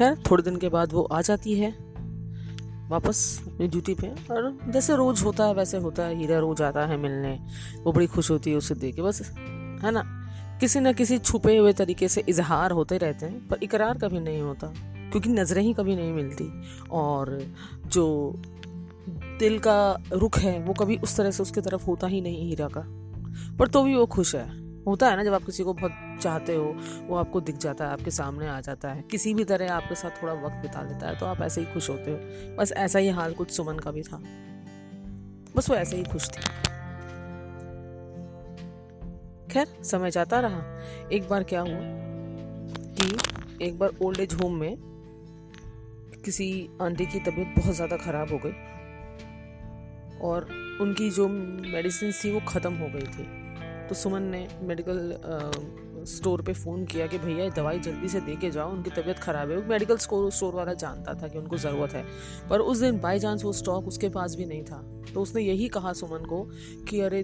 खैर थोड़े दिन के बाद वो आ जाती है वापस अपनी ड्यूटी पे, और जैसे रोज़ होता है वैसे होता है, हीरा रोज़ आता है मिलने, वो बड़ी खुश होती है उसे देख के। बस है ना, किसी न किसी छुपे हुए तरीके से इजहार होते रहते हैं पर इकरार कभी नहीं होता, क्योंकि नज़रें ही कभी नहीं मिलती, और जो दिल का रुख है वो कभी उस तरह से उसकी तरफ होता ही नहीं हीरा का। पर तो भी वो खुश है। होता है ना, जब आप किसी को बहुत चाहते हो वो आपको दिख जाता है, आपके सामने आ जाता है, किसी भी तरह आपके साथ थोड़ा वक्त बिता लेता है, तो आप ऐसे ही खुश होते हो। बस ऐसा ही हाल कुछ सुमन का भी था, बस वो ऐसे ही खुश थी। खैर समय जाता रहा। एक बार क्या हुआ कि एक बार ओल्ड एज होम में किसी आंटी की तबीयत बहुत ज़्यादा ख़राब हो गई और उनकी जो मेडिसिन थी वो ख़त्म हो गई थी। तो सुमन ने मेडिकल स्टोर पे फ़ोन किया कि भैया दवाई जल्दी से दे के जाओ, उनकी तबीयत ख़राब है। वो मेडिकल स्टोर वाला जानता था कि उनको ज़रूरत है, पर उस दिन बाई चांस वो स्टॉक उसके पास भी नहीं था। तो उसने यही कहा सुमन को कि अरे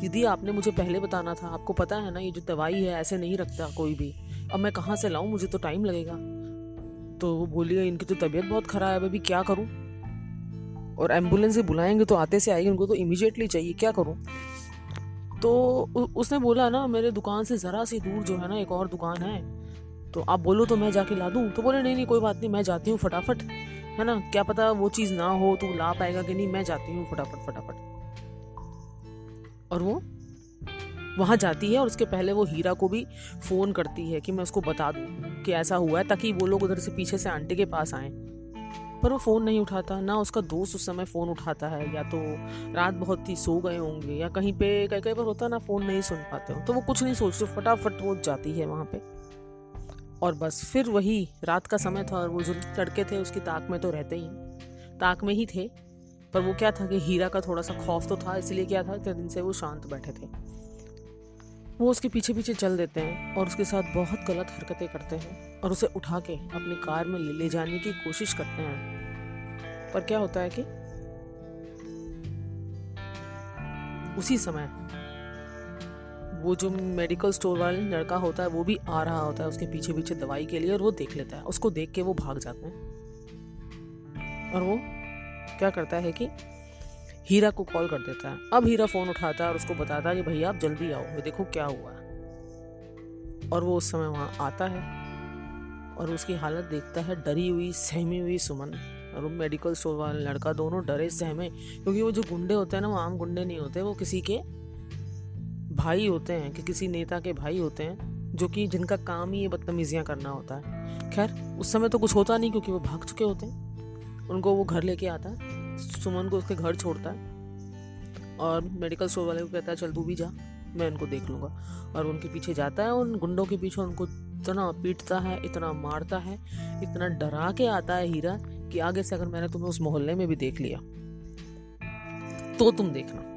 दीदी आपने मुझे पहले बताना था, आपको पता है ना ये जो दवाई है ऐसे नहीं रखता कोई भी, अब मैं कहाँ से लाऊं, मुझे तो टाइम लगेगा। तो वो बोली इनकी तो तबीयत बहुत ख़राब है, अभी क्या करूं, और एम्बुलेंस से बुलाएंगे तो आते से आएगी, उनको तो इमीडिएटली चाहिए, क्या करूं। तो उसने बोला ना मेरे दुकान से ज़रा सी दूर जो है ना एक और दुकान है, तो आप बोलो तो मैं जाके ला दूं। तो बोले नहीं कोई बात नहीं, मैं जाती हूँ फटाफट, है ना, क्या पता वो चीज़ ना हो तो ला पाएगा कि नहीं, मैं जाती हूँ फटाफट। और वो वहाँ जाती है और उसके पहले वो हीरा को भी फ़ोन करती है कि मैं उसको बता दूँ कि ऐसा हुआ है, ताकि वो लोग उधर से पीछे से आंटी के पास आएँ। पर वो फ़ोन नहीं उठाता, ना उसका दोस्त उस समय फ़ोन उठाता है, या तो रात बहुत ही सो गए होंगे, या कहीं पे कई बार होता है ना फ़ोन नहीं सुन पाते हो। तो वो कुछ नहीं सोचते, फटाफट वो जाती है वहाँ पे, और बस फिर वही रात का समय था और वो जो लड़के थे उसकी ताक में ही थे। पर वो क्या था कि हीरा का थोड़ा सा खौफ तो था, इसलिए क्या था इतने दिन से वो शांत बैठे थे। वो उसके पीछे पीछे चल देते हैं और उसके साथ बहुत गलत हरकतें करते हैं और उसे उठा के अपनी कार में ले जाने की कोशिश करते हैं। पर क्या होता है कि उसी समय वो जो मेडिकल स्टोर वाला लड़का होता है वो भी आ रहा होता है उसके पीछे पीछे दवाई के लिए, और वो देख लेता है। उसको देख के वो भाग जाते हैं और वो क्या करता है कि हीरा को कॉल कर देता है। अब हीरा फ़ोन उठाता है और उसको बताता है कि भैया आप जल्दी आओ, ये देखो क्या हुआ। और वो उस समय वहाँ आता है और उसकी हालत देखता है, डरी हुई सहमी हुई सुमन और वो मेडिकल स्टोर वाला लड़का, दोनों डरे सहमे, क्योंकि वो जो गुंडे होते हैं ना वो आम गुंडे नहीं होते, वो किसी के भाई होते हैं कि किसी नेता के भाई होते हैं, जो कि जिनका काम ही ये बदतमीजियाँ करना होता है। खैर उस समय तो कुछ होता नहीं क्योंकि वो भाग चुके होते हैं। उनको वो घर लेके आता है, सुमन को उसके घर छोड़ता है और मेडिकल स्टोर वाले को कहता है चल तू भी जा, मैं उनको देख लूँगा। और उनके पीछे जाता है, उन गुंडों के पीछे, उनको इतना पीटता है, इतना मारता है, इतना डरा के आता है हीरा कि आगे से अगर मैंने तुम्हें उस मोहल्ले में भी देख लिया तो तुम देखना।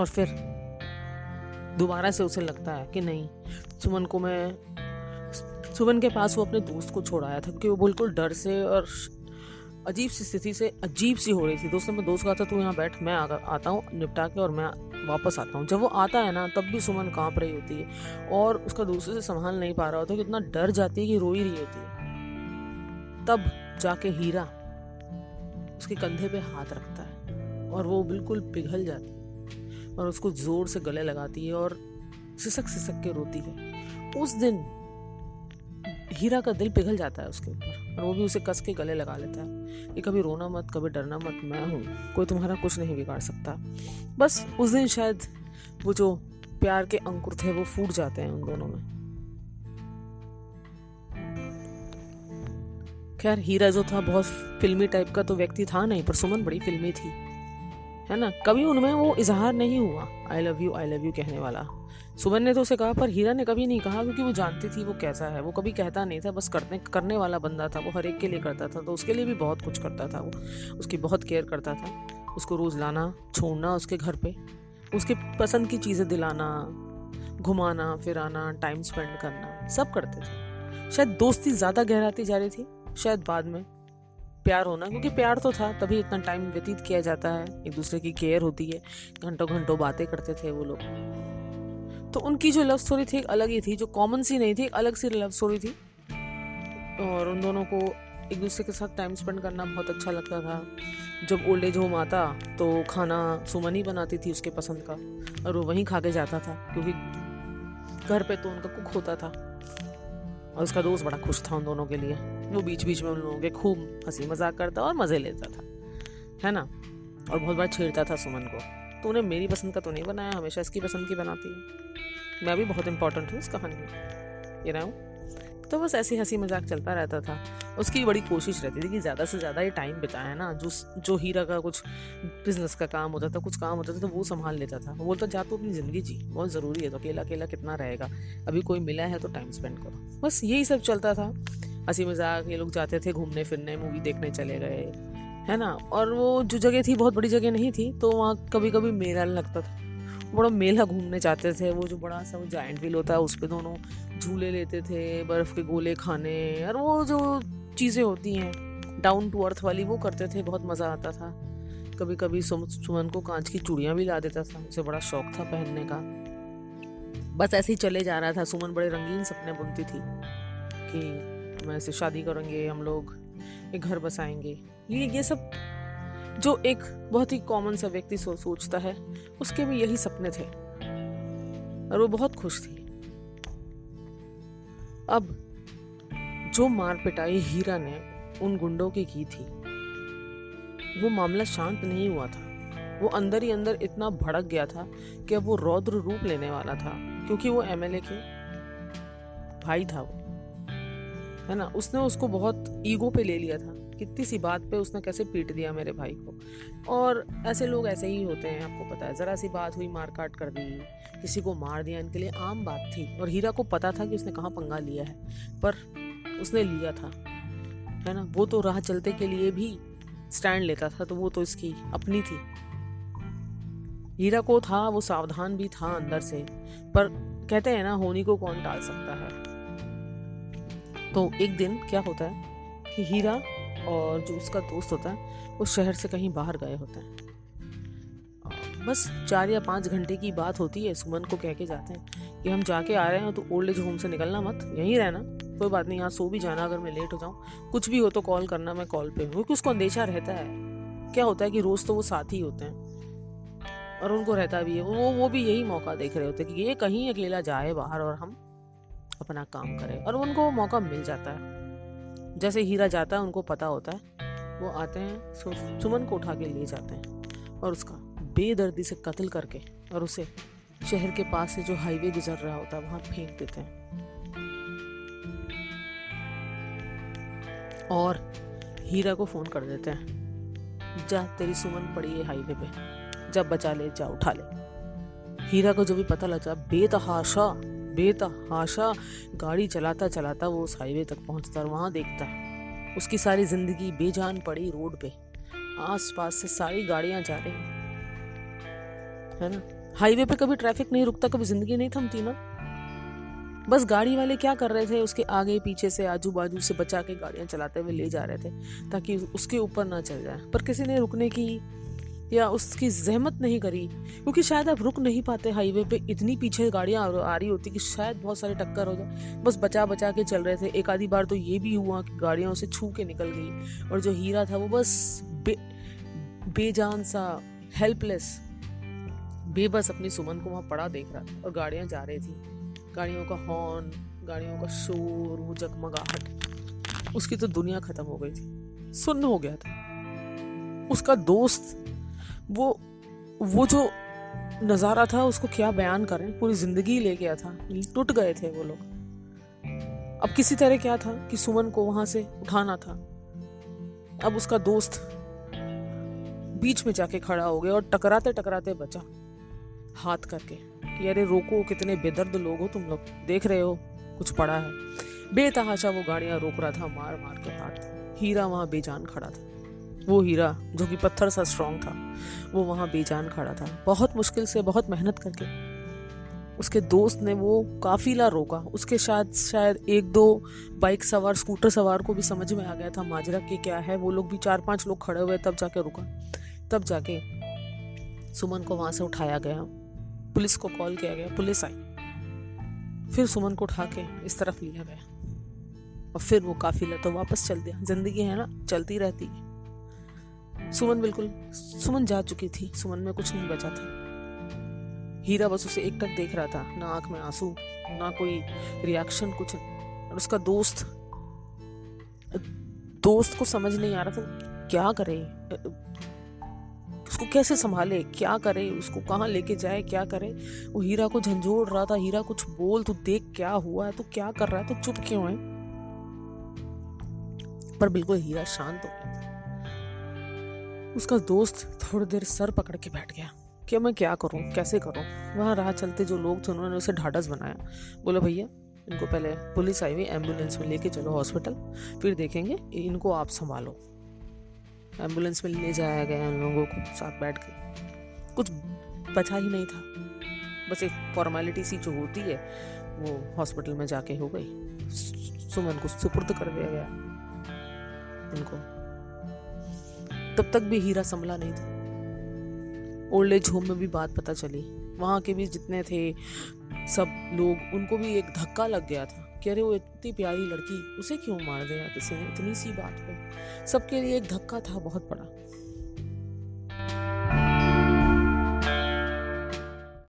और फिर दोबारा से उसे लगता है कि नहीं सुमन के पास वो अपने दोस्त को छोड़ाया था, क्योंकि वो बिल्कुल डर से और अजीब सी स्थिति से अजीब सी हो रही थी। दोस्त ने अपने दोस्त कहा था तू यहाँ बैठ, मैं आता हूँ निपटा के और मैं वापस आता हूँ। जब वो आता है ना तब भी सुमन काँप रही होती है और उसका दूसरे से संभाल नहीं पा रहा होता, कि इतना डर जाती है कि रो ही रही होती है। तब जाके हीरा उसके कंधे पे हाथ रखता है और वो बिल्कुल पिघल जाती है और उसको ज़ोर से गले लगाती है और सिसक के रोती है। उस दिन हीरा का दिल पिघल जाता है उसके ऊपर और वो भी उसे कस के गले लगा लेता है कि कभी रोना मत, कभी डरना मत, मैं हूँ, कोई तुम्हारा कुछ नहीं बिगाड़ सकता। बस उस दिन शायद वो जो प्यार के अंकुर थे वो फूट जाते हैं उन दोनों में। खैर हीरा जो था बहुत फिल्मी टाइप का तो व्यक्ति था नहीं, पर सुमन बड़ी फिल्मी थी, है ना। कभी उनमें वो इजहार नहीं हुआ आई लव यू कहने वाला। सुमन ने तो उसे कहा पर हीरा ने कभी नहीं कहा, क्योंकि वो जानती थी वो कैसा है, वो कभी कहता नहीं था, बस करने वाला बंदा था। वो हर एक के लिए करता था, तो उसके लिए भी बहुत कुछ करता था, वो उसकी बहुत केयर करता था, उसको रोज़ लाना छोड़ना उसके घर पे, उसके पसंद की चीज़ें दिलाना, घुमाना फिराना, टाइम स्पेंड करना, सब करते थे। शायद दोस्ती ज़्यादा गहराती जा रही थी, शायद बाद में प्यार होना, क्योंकि प्यार तो था तभी इतना टाइम व्यतीत किया जाता है, एक दूसरे की केयर होती है, घंटों घंटों बातें करते थे वो लोग। तो उनकी जो लव स्टोरी थी एक अलग ही थी, जो कॉमन सी नहीं थी, अलग सी लव स्टोरी थी। और उन दोनों को एक दूसरे के साथ टाइम स्पेंड करना बहुत अच्छा लगता था। जब ओल्ड एज होम आता तो खाना सुमन ही बनाती थी उसके पसंद का, और वो वहीं खा के जाता था क्योंकि घर पे तो उनका कुक होता था। और उसका दोस्त बड़ा खुश था उन दोनों के लिए, वो बीच बीच में उन लोगों के खूब हंसी मजाक करता और मज़े लेता था, है ना। और बहुत बार छेड़ता था सुमन को, तो उन्हें मेरी पसंद का तो नहीं बनाया, हमेशा इसकी पसंद की बनाती है, मैं भी बहुत इंपॉर्टेंट हूँ इस कहानी में, ये रहा। तो बस ऐसी हंसी मजाक चलता रहता था। उसकी बड़ी कोशिश रहती थी कि ज़्यादा से ज़्यादा ये टाइम बिताया ना। जो हीरा का कुछ बिजनेस का काम होता था, कुछ काम होता था तो वो संभाल लेता था। वो बोलता जा तो अपनी ज़िंदगी जी, बहुत ज़रूरी है, तो अकेला अकेला कितना रहेगा, अभी कोई मिला है तो टाइम स्पेंड करो। बस यही सब चलता था, हंसी मजाक। ये लोग जाते थे घूमने फिरने, मूवी देखने चले गए, है ना। और वो जो जगह थी बहुत बड़ी जगह नहीं थी, तो वहाँ कभी कभी मेला लगता था, बड़ा मेला घूमने जाते थे। वो जो बड़ा सा वो जायंट व्हील होता है उस पर दोनों झूले लेते थे, बर्फ़ के गोले खाने, और वो जो चीज़ें होती हैं डाउन टू अर्थ वाली वो करते थे, बहुत मज़ा आता था। कभी कभी सुमन को कांच की चूड़ियाँ भी ला देता था, उसे बड़ा शौक था पहनने का। बस ऐसे ही चले जा रहा था। सुमन बड़े रंगीन सपने बुनती थी कि मैं इसे शादी करेंगे, हम लोग एक घर बसाएंगे। ये सब जो एक बहुत ही कॉमन सा व्यक्ति सोचता है, उसके भी यही सपने थे और वो बहुत खुश थी। अब जो मार पिटाई हीरा ने उन गुंडों की थी, वो मामला शांत नहीं हुआ था। वो अंदर ही अंदर इतना भड़क गया था कि अब वो रौद्र रूप लेने वाला था, क्योंकि वो एमएलए के भाई था वो, है ना। उसने उसको बहुत ईगो पे ले लिया था, कितनी सी बात पे उसने कैसे पीट दिया मेरे भाई को। और ऐसे लोग ऐसे ही होते हैं, आपको पता है, ज़रा सी बात हुई मार काट कर दी, किसी को मार दिया, इनके लिए आम बात थी। और हीरा को पता था कि उसने कहाँ पंगा लिया है, पर उसने लिया था, है ना। वो तो राह चलते के लिए भी स्टैंड लेता था, तो वो तो इसकी अपनी थी। हीरा को था, वो सावधान भी था अंदर से, पर कहते हैं ना होनी को कौन टाल सकता है। तो एक दिन क्या होता है कि हीरा और जो उसका दोस्त होता है वो शहर से कहीं बाहर गए होते हैं। बस 4 या 5 घंटे की बात होती है। सुमन को कह के जाते हैं कि हम जाके आ रहे हैं, तो ओल्ड एज होम से निकलना मत, यहीं रहना, कोई बात नहीं, यहाँ सो भी जाना, अगर मैं लेट हो जाऊँ, कुछ भी हो तो कॉल करना, मैं कॉल पे हूँ। क्योंकि उसको अंदेशा रहता है, क्या होता है कि रोज़ तो वो साथ ही होते हैं और उनको रहता भी है, वो भी यही मौका देख रहे होते हैं कि ये कहीं अकेला जाए बाहर और हम अपना काम करें। और उनको वो मौका मिल जाता है। जैसे हीरा जाता है, उनको पता होता है, वो आते हैं, सुमन को उठा के ले जाते हैं और उसका बेदर्दी से कत्ल करके और उसे शहर के पास से जो हाईवे गुजर रहा होता है वहाँ फेंक देते हैं। और हीरा को फोन कर देते हैं, जा तेरी सुमन पड़ी है हाईवे पे, जा बचा ले, जा उठा ले। हीरा को जो भी पता लगा, बेतहाशा गाड़ी चलाता चलाता वो उस हाईवे तक पहुंचता और वहां देखता है उसकी सारी जिंदगी बेजान पड़ी रोड पे, आसपास से सारी गाड़ियां जा रही है ना। हाईवे पे कभी ट्रैफिक नहीं रुकता, कभी जिंदगी नहीं थमती ना। बस गाड़ी वाले क्या कर रहे थे, उसके आगे पीछे से आजू बाजू से बचा के गाड़ियां चलाते हुए ले जा रहे थे ताकि उसके ऊपर ना चल जाए, पर किसी ने रुकने की या उसकी जहमत नहीं करी, क्योंकि शायद आप रुक नहीं पाते हाईवे पे, इतनी पीछे गाड़ियाँ आ रही होती कि शायद बहुत सारी टक्कर हो जाए। बस बचा बचा के चल रहे थे। एक आधी बार तो ये भी हुआ कि गाड़ियाँ उसे छू के निकल गई और जो हीरा था वो बस बेजान सा, हेल्पलेस, बेबस अपनी सुमन को वहाँ पड़ा देख रहा था। और गाड़ियाँ जा रही थी, गाड़ियों का हॉर्न, गाड़ियों का शोर, वो जगमगाहट, उसकी तो दुनिया खत्म हो गई थी, सुन्न हो गया था। उसका दोस्त, वो जो नज़ारा था उसको क्या बयान करें, पूरी ज़िंदगी ले गया था, टूट गए थे वो लोग। अब किसी तरह क्या था कि सुमन को वहाँ से उठाना था। अब उसका दोस्त बीच में जाके खड़ा हो गया और टकराते टकराते बचा, हाथ करके कि अरे रोको, कितने बेदर्द लोग हो तुम लोग, देख रहे हो कुछ पड़ा है। बेतहाशा वो गाड़ियाँ रोक रहा था, मार मार के काटता। हीरा वहाँ बेजान खड़ा था। वो हीरा जो कि पत्थर सा स्ट्रांग था, वो वहाँ बेजान खड़ा था, बहुत मुश्किल से, बहुत मेहनत करके। उसके दोस्त ने वो काफिला रोका। उसके साथ शायद एक दो बाइक सवार, स्कूटर सवार को भी समझ में आ गया था माजरा कि क्या है। वो लोग भी 4-5 लोग खड़े हुए तब जाके रुका। तब जाके सुमन को वहां से उठाया गया, पुलिस को कॉल किया गया, पुलिस आई, फिर सुमन को उठा के इस तरफ लिया गया और फिर वो काफिला तो वापस चल दिया। जिंदगी है ना, चलती रहती है। सुमन जा चुकी थी, सुमन में कुछ नहीं बचा था। हीरा बस उसे एकटक देख रहा था, ना आंख में आंसू ना कोई रिएक्शन, कुछ नहीं। और उसका दोस्त को समझ नहीं आ रहा था क्या करे, उसको कैसे संभाले, क्या करे, उसको कहाँ लेके जाए, क्या करे। वो हीरा को झंझोड़ रहा था, हीरा कुछ बोल, तू देख क्या हुआ है, तू क्या कर रहा है, तू चुप क्यों है। पर बिल्कुल हीरा शांत हो गया। उसका दोस्त थोड़ी देर सर पकड़ के बैठ गया कि मैं क्या करूं, कैसे करूं। वहां राह चलते जो लोग थे उन्होंने उसे ढाढ़स बनाया, बोला भैया इनको पहले पुलिस आई हुई एम्बुलेंस में लेके चलो हॉस्पिटल, फिर देखेंगे, इनको आप संभालो। एम्बुलेंस में ले जाया गया उन लोगों को साथ बैठ के। कुछ बचा ही नहीं था, बस एक फॉर्मेलिटी सी जो होती है वो हॉस्पिटल में जाके हो गई। सुमन को सुपुर्द कर दिया गया उनको। तब तक भी हीरा संभला नहीं था। ओल्ड एज होम में भी बात पता चली, वहां के भी जितने थे सब लोग, उनको भी एक धक्का लग गया था कि अरे वो इतनी प्यारी लड़की, उसे क्यों मार दिया किसी ने इतनी सी बात पे। सबके लिए एक धक्का था बहुत बड़ा।